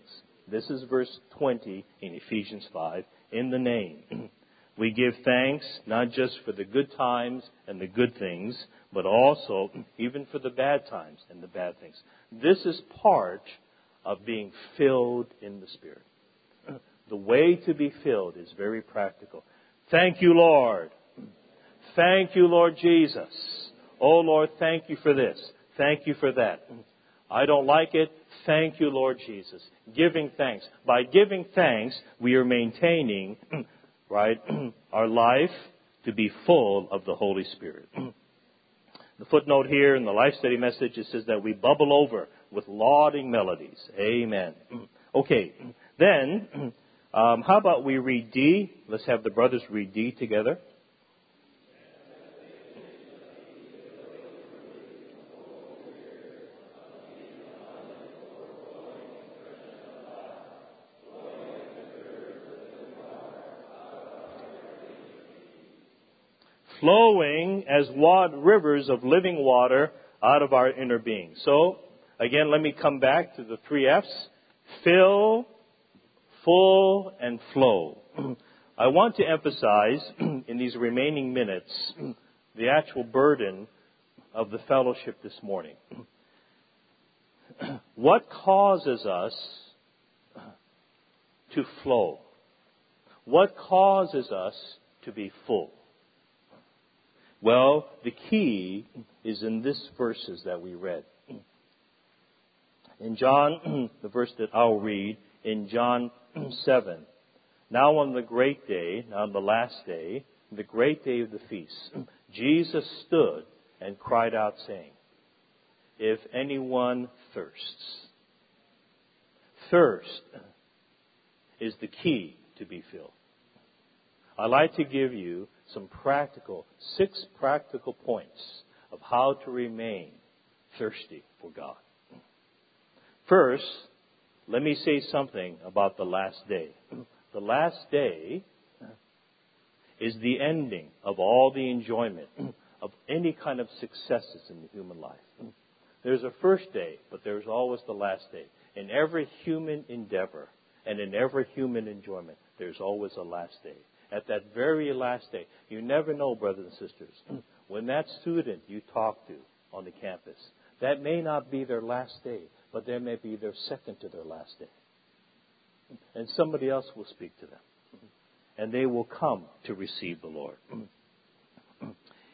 This is verse twenty in Ephesians five. In the name, we give thanks not just for the good times and the good things, but also even for the bad times and the bad things. This is part of being filled in the Spirit. The way to be filled is very practical. Thank you, Lord. Thank you, Lord Jesus. Oh, Lord, thank you for this. Thank you for that. I don't like it. Thank you, Lord Jesus. Giving thanks. By giving thanks, we are maintaining, right, our life to be full of the Holy Spirit. The footnote here in the Life Study message, it says that we bubble over with lauding melodies. Amen. Okay. Then, um, how about we read D? Let's have the brothers read D together. flowing as wide rivers of living water out of our inner being. So, again, let me come back to the three F's. Fill, full, and flow. I want to emphasize in these remaining minutes the actual burden of the fellowship this morning. What causes us to flow? What causes us to be full? Well, the key is in this verses that we read. In John, the verse that I'll read, in John seven. Now on the great day, on the last day, the great day of the feast, Jesus stood and cried out, saying, if anyone thirsts. Thirst is the key to be filled. I'd like to give you some practical, six practical points of how to remain thirsty for God. First, let me say something about the last day. The last day is the ending of all the enjoyment of any kind of successes in the human life. There's a first day, but there's always the last day. In every human endeavor and in every human enjoyment, there's always a last day. At that very last day, you never know, brothers and sisters, when that student you talk to on the campus, that may not be their last day, but there may be their second to their last day. And somebody else will speak to them. And they will come to receive the Lord.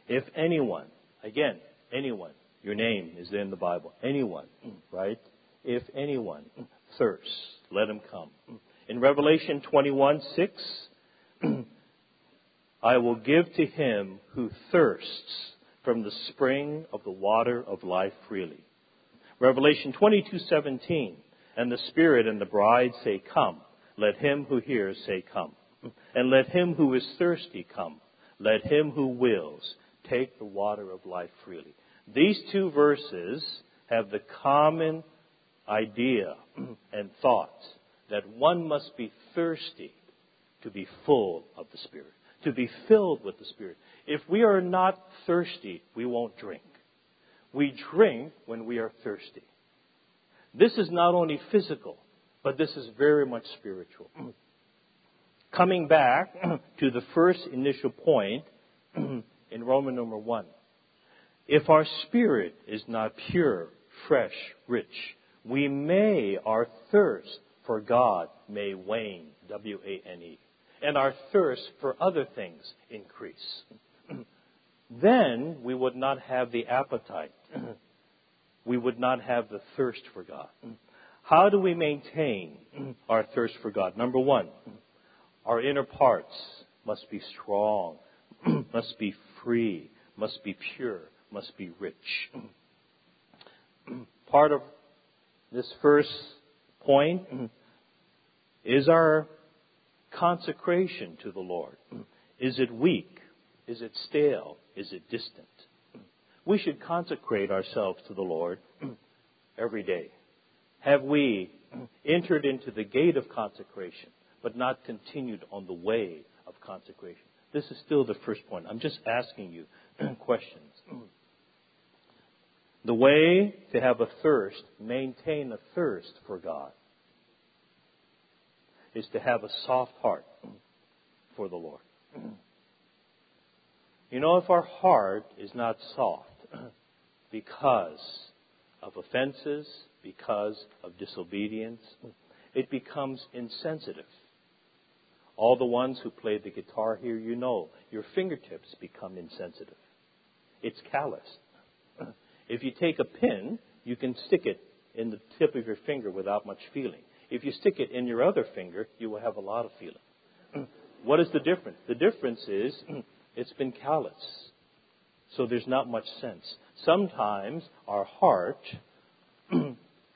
If anyone, again, anyone, your name is there in the Bible, anyone, right? If anyone thirsts, let him come. In Revelation twenty-one six, I will give to him who thirsts from the spring of the water of life freely. Revelation twenty-two seventeen, and the Spirit and the bride say, come. Let him who hears say, come. And let him who is thirsty come. Let him who wills take the water of life freely. These two verses have the common idea and thought that one must be thirsty to be full of the Spirit, to be filled with the Spirit. If we are not thirsty, we won't drink. We drink when we are thirsty. This is not only physical, but this is very much spiritual. Coming back to the first initial point in Roman number one. If our spirit is not pure, fresh, rich, we may, our thirst for God may wane, W A N E. And our thirst for other things increase. Then we would not have the appetite. We would not have the thirst for God. How do we maintain our thirst for God? Number one, our inner parts must be strong, must be free, must be pure, must be rich. Part of this first point is our consecration to the Lord. Is it weak? Is it stale? Is it distant? We should consecrate ourselves to the Lord every day. Have we entered into the gate of consecration, but not continued on the way of consecration? This is still the first point. I'm just asking you questions. The way to have a thirst, maintain a thirst for God, is to have a soft heart for the Lord. You know, if our heart is not soft because of offenses, because of disobedience, it becomes insensitive. All the ones who play the guitar here, you know, your fingertips become insensitive. It's calloused. If you take a pin, you can stick it in the tip of your finger without much feeling. If you stick it in your other finger, you will have a lot of feeling. What is the difference? The difference is it's been callous. So there's not much sense. Sometimes our heart,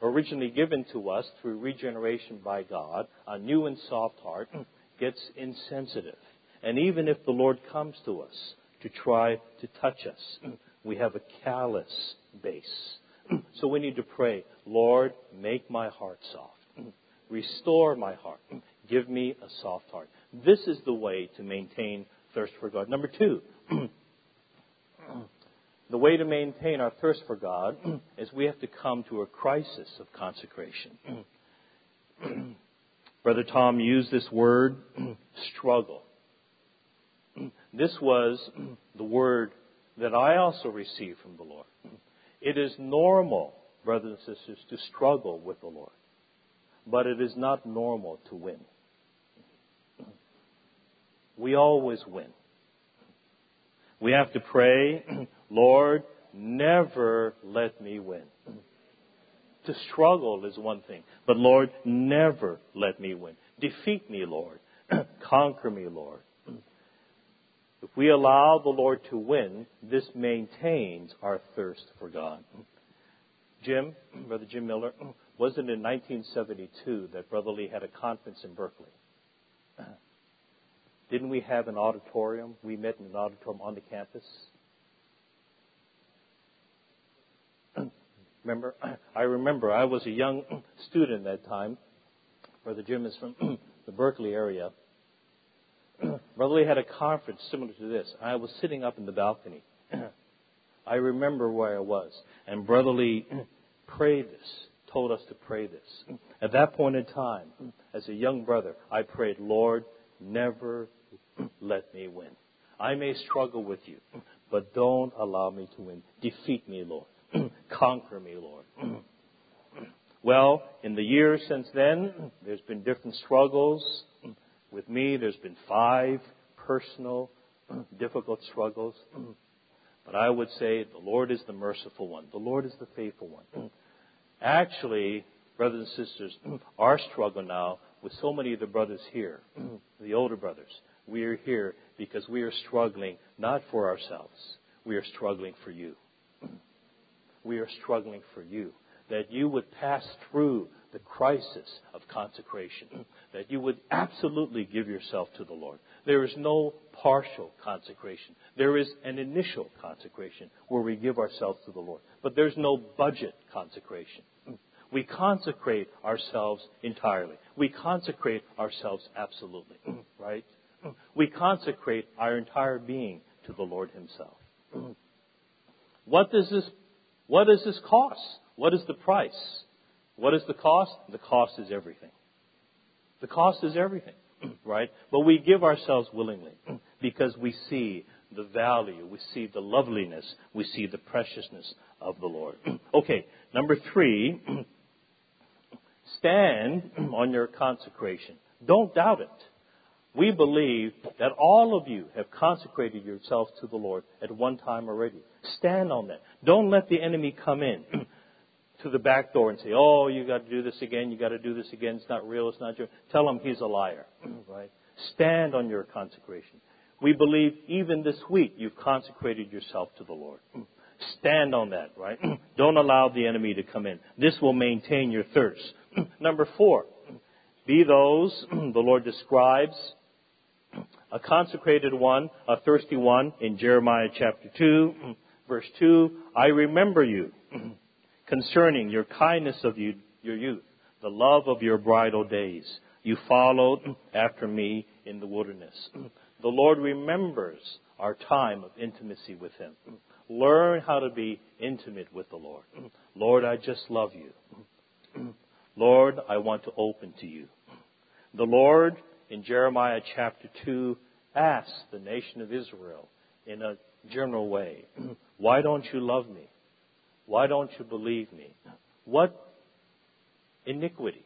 originally given to us through regeneration by God, a new and soft heart, gets insensitive. And even if the Lord comes to us to try to touch us, we have a callous base. So we need to pray, Lord, make my heart soft. Restore my heart. Give me a soft heart. This is the way to maintain thirst for God. Number two, The way to maintain our thirst for God is we have to come to a crisis of consecration. Brother Tom used this word, struggle. This was the word that I also received from the Lord. It is normal, brothers and sisters, to struggle with the Lord. But it is not normal to win. We always win. We have to pray, Lord, never let me win. To struggle is one thing, but Lord, never let me win. Defeat me, Lord. Conquer me, Lord. If we allow the Lord to win, this maintains our thirst for God. Jim, Brother Jim Miller, wasn't it in nineteen seventy-two that Brother Lee had a conference in Berkeley? Didn't we have an auditorium? We met in an auditorium on the campus. Remember, I remember I was a young student at that time. Brother Jim is from the Berkeley area. Brother Lee had a conference similar to this. I was sitting up in the balcony. I remember where I was. And Brother Lee prayed this, told us to pray this. At that point in time, as a young brother, I prayed, Lord, never let me win. I may struggle with you, but don't allow me to win. Defeat me, Lord. Conquer me, Lord. Well, in the years since then, there's been different struggles. With me, there's been five personal, difficult struggles. But I would say the Lord is the merciful one. The Lord is the faithful one. Actually, brothers and sisters, our struggle now with so many of the brothers here, the older brothers, we are here because we are struggling not for ourselves. We are struggling for you. We are struggling for you, that you would pass through the crisis of consecration, that you would absolutely give yourself to the Lord. There is no partial consecration. There is an initial consecration where we give ourselves to the Lord, but there's no budget consecration. We consecrate ourselves entirely. We consecrate ourselves absolutely, right? We consecrate our entire being to the Lord himself. What does this What does this cost? What is the price? What is the cost? The cost is everything. The cost is everything, right? But we give ourselves willingly because we see the value, we see the loveliness, we see the preciousness of the Lord. Okay, number three, stand on your consecration. Don't doubt it. We believe that all of you have consecrated yourselves to the Lord at one time already. Stand on that. Don't let the enemy come in to the back door and say, oh, you got to do this again. You got to do this again. It's not real. It's not true. Tell him he's a liar. Right? Stand on your consecration. We believe even this week you've consecrated yourself to the Lord. Stand on that. Right? Don't allow the enemy to come in. This will maintain your thirst. Number four, be those the Lord describes. A consecrated one, a thirsty one in Jeremiah chapter two, verse two, I remember you concerning your kindness of you, your youth, the love of your bridal days. You followed after me in the wilderness. The Lord remembers our time of intimacy with him. Learn how to be intimate with the Lord. Lord, I just love you. Lord, I want to open to you. The Lord in Jeremiah chapter two, ask the nation of Israel in a general way, why don't you love me? Why don't you believe me? What iniquity,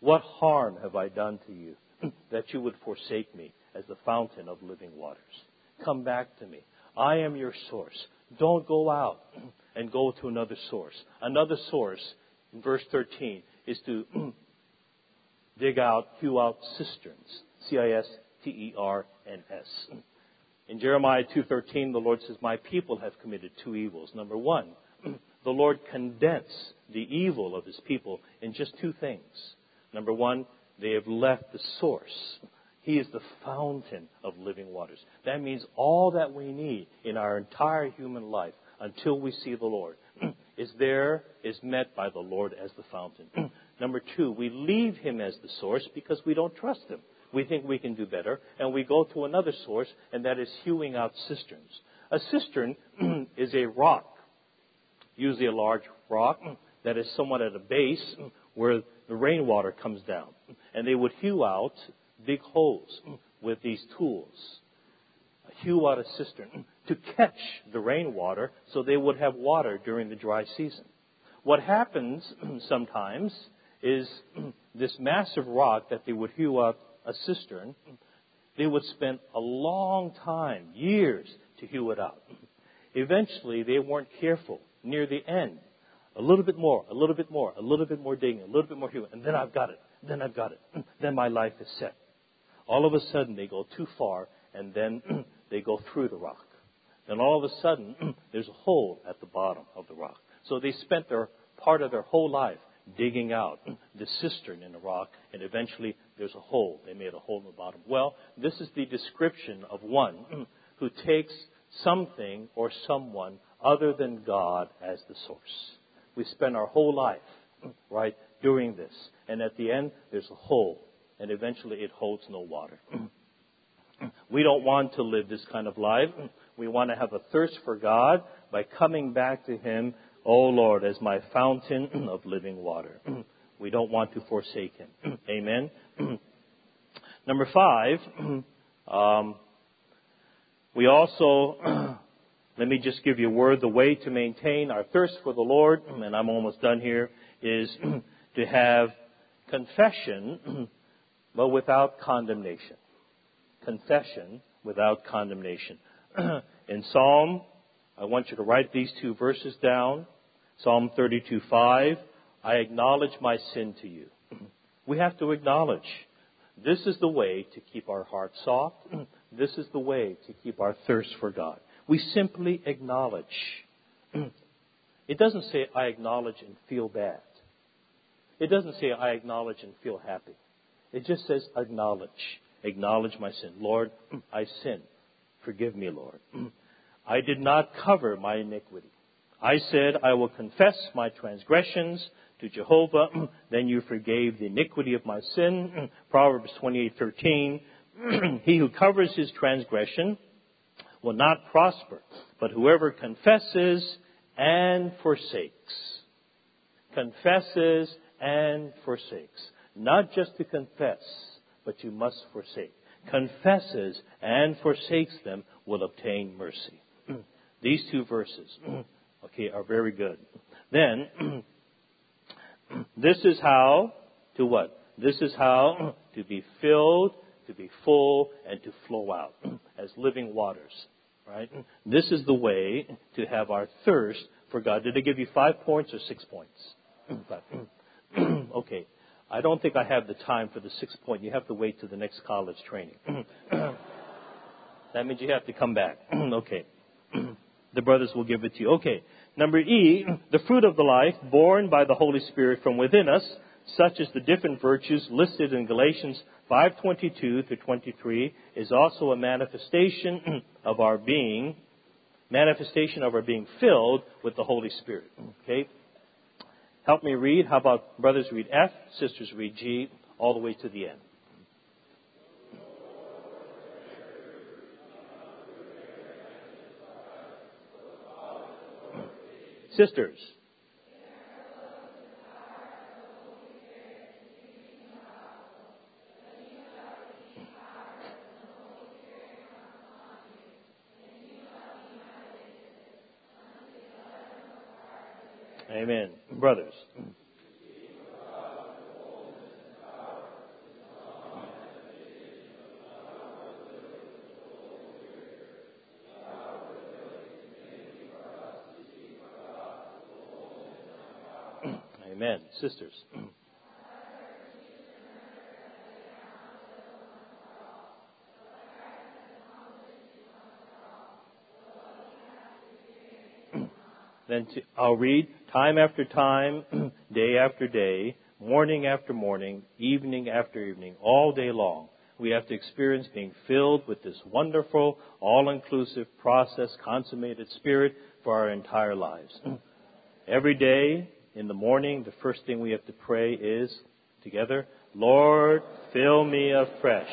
what harm have I done to you that you would forsake me as the fountain of living waters? Come back to me. I am your source. Don't go out and go to another source. Another source, in verse thirteen, is to dig out, hew out cisterns, C I S T E R N S. In Jeremiah two thirteen, the Lord says, my people have committed two evils. Number one, the Lord condensed the evil of his people in just two things. Number one, they have left the source. He is the fountain of living waters. That means all that we need in our entire human life until we see the Lord is there, is met by the Lord as the fountain. Number two, we leave him as the source because we don't trust him. We think we can do better, and we go to another source, and that is hewing out cisterns. A cistern is a rock, usually a large rock that is somewhat at a base where the rainwater comes down. And they would hew out big holes with these tools, hew out a cistern to catch the rainwater so they would have water during the dry season. What happens sometimes is this massive rock that they would hew out a cistern, they would spend a long time, years, to hew it out. Eventually, they weren't careful. Near the end, a little bit more, a little bit more, a little bit more digging, a little bit more hewing, and then I've got it, then I've got it, then my life is set. All of a sudden, they go too far, and then they go through the rock. Then all of a sudden, there's a hole at the bottom of the rock. So they spent their part of their whole life digging out the cistern in the rock, and eventually there's a hole. They made a hole in the bottom. Well, this is the description of one who takes something or someone other than God as the source. We spend our whole life, right, doing this. And at the end, there's a hole, and eventually it holds no water. We don't want to live this kind of life. We want to have a thirst for God by coming back to Him, "Oh, Lord, as my fountain of living water." We don't want to forsake Him. Amen? Number five, um, we also, let me just give you a word, the way to maintain our thirst for the Lord, and I'm almost done here, is to have confession, but without condemnation. Confession without condemnation. In Psalm, I want you to write these two verses down. Psalm thirty-two five, "I acknowledge my sin to you." We have to acknowledge. This is the way to keep our heart soft. This is the way to keep our thirst for God. We simply acknowledge. It doesn't say, "I acknowledge and feel bad." It doesn't say, "I acknowledge and feel happy." It just says, acknowledge. Acknowledge my sin. "Lord, I sin. Forgive me, Lord. I did not cover my iniquity. I said, I will confess my transgressions to Jehovah. Then you forgave the iniquity of my sin." Proverbs twenty-eight thirteen. "He who covers his transgression will not prosper, but whoever confesses and forsakes." Confesses and forsakes. Not just to confess, but you must forsake. Confesses and forsakes them will obtain mercy. These two verses, okay, are very good. Then, this is how to what? This is how to be filled, to be full, and to flow out as living waters, right? This is the way to have our thirst for God. Did I give you five points or six points? Okay. I don't think I have the time for the sixth point. You have to wait till the next college training. That means you have to come back. Okay. The brothers will give it to you. Okay. Number E, the fruit of the life born by the Holy Spirit from within us, such as the different virtues listed in Galatians five twenty-two through twenty-three, is also a manifestation of our being, manifestation of our being filled with the Holy Spirit. Okay. Help me read. How about brothers read F, sisters read G, all the way to the end. Sisters. Amen. Brothers. Amen. Sisters. Then to, I'll read time after time, day after day, morning after morning, evening after evening, all day long. We have to experience being filled with this wonderful, all-inclusive process, consummated Spirit for our entire lives. Every day in the morning, the first thing we have to pray is together, "Lord, fill me afresh.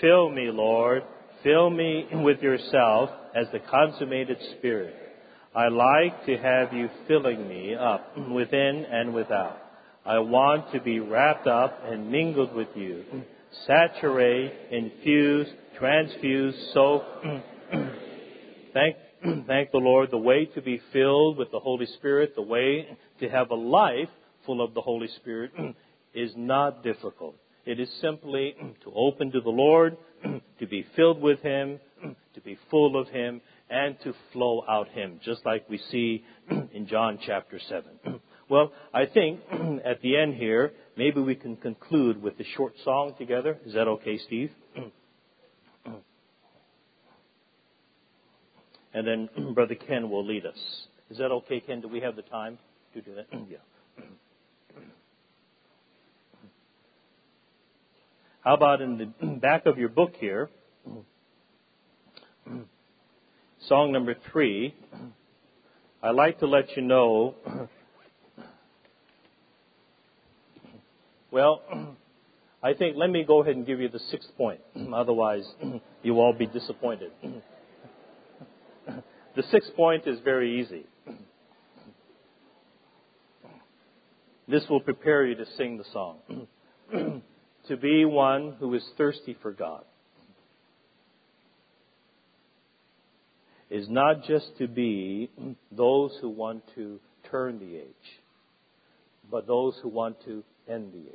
Fill me, Lord. Fill me with yourself. as the consummated Spirit. I like to have you filling me up within and without. I want to be wrapped up and mingled with you. Saturate, infuse, transfuse, soak. Thank, thank the Lord. The way to be filled with the Holy Spirit, the way to have a life full of the Holy Spirit is not difficult. It is simply to open to the Lord, to be filled with Him, to be full of Him, and to flow out Him, just like we see in John chapter seven. Well, I think at the end here, maybe we can conclude with a short song together. Is that okay, Steve? And then Brother Ken will lead us. Is that okay, Ken? Do we have the time to do that? Yeah. How about in the back of your book here? Song number three, I like to let you know, well, I think, let me go ahead and give you the sixth point. Otherwise, you'll all be disappointed. The sixth point is very easy. This will prepare you to sing the song. To be one who is thirsty for God is not just to be those who want to turn the age, but those who want to end the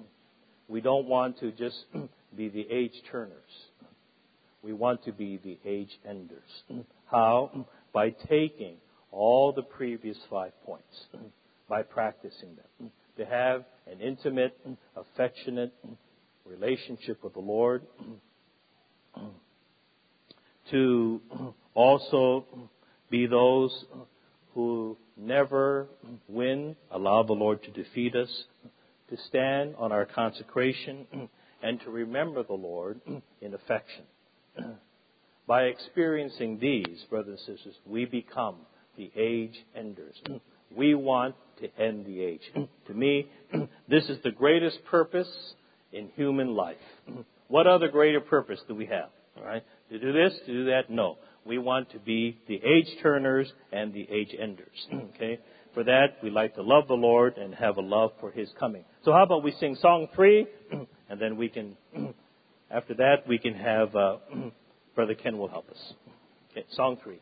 age. We don't want to just be the age turners. We want to be the age enders. How? By taking all the previous five points, by practicing them, to have an intimate, affectionate relationship with the Lord, to also be those who never win, allow the Lord to defeat us, to stand on our consecration, and to remember the Lord in affection. By experiencing these, brothers and sisters, we become the age enders. We want to end the age. To me, this is the greatest purpose in human life. What other greater purpose do we have? All right? To do this, to do that? No. We want to be the age turners and the age enders. Okay? For that, we like to love the Lord and have a love for His coming. So how about we sing song three, and then we can, after that, we can have, uh, Brother Ken will help us. Okay, song three.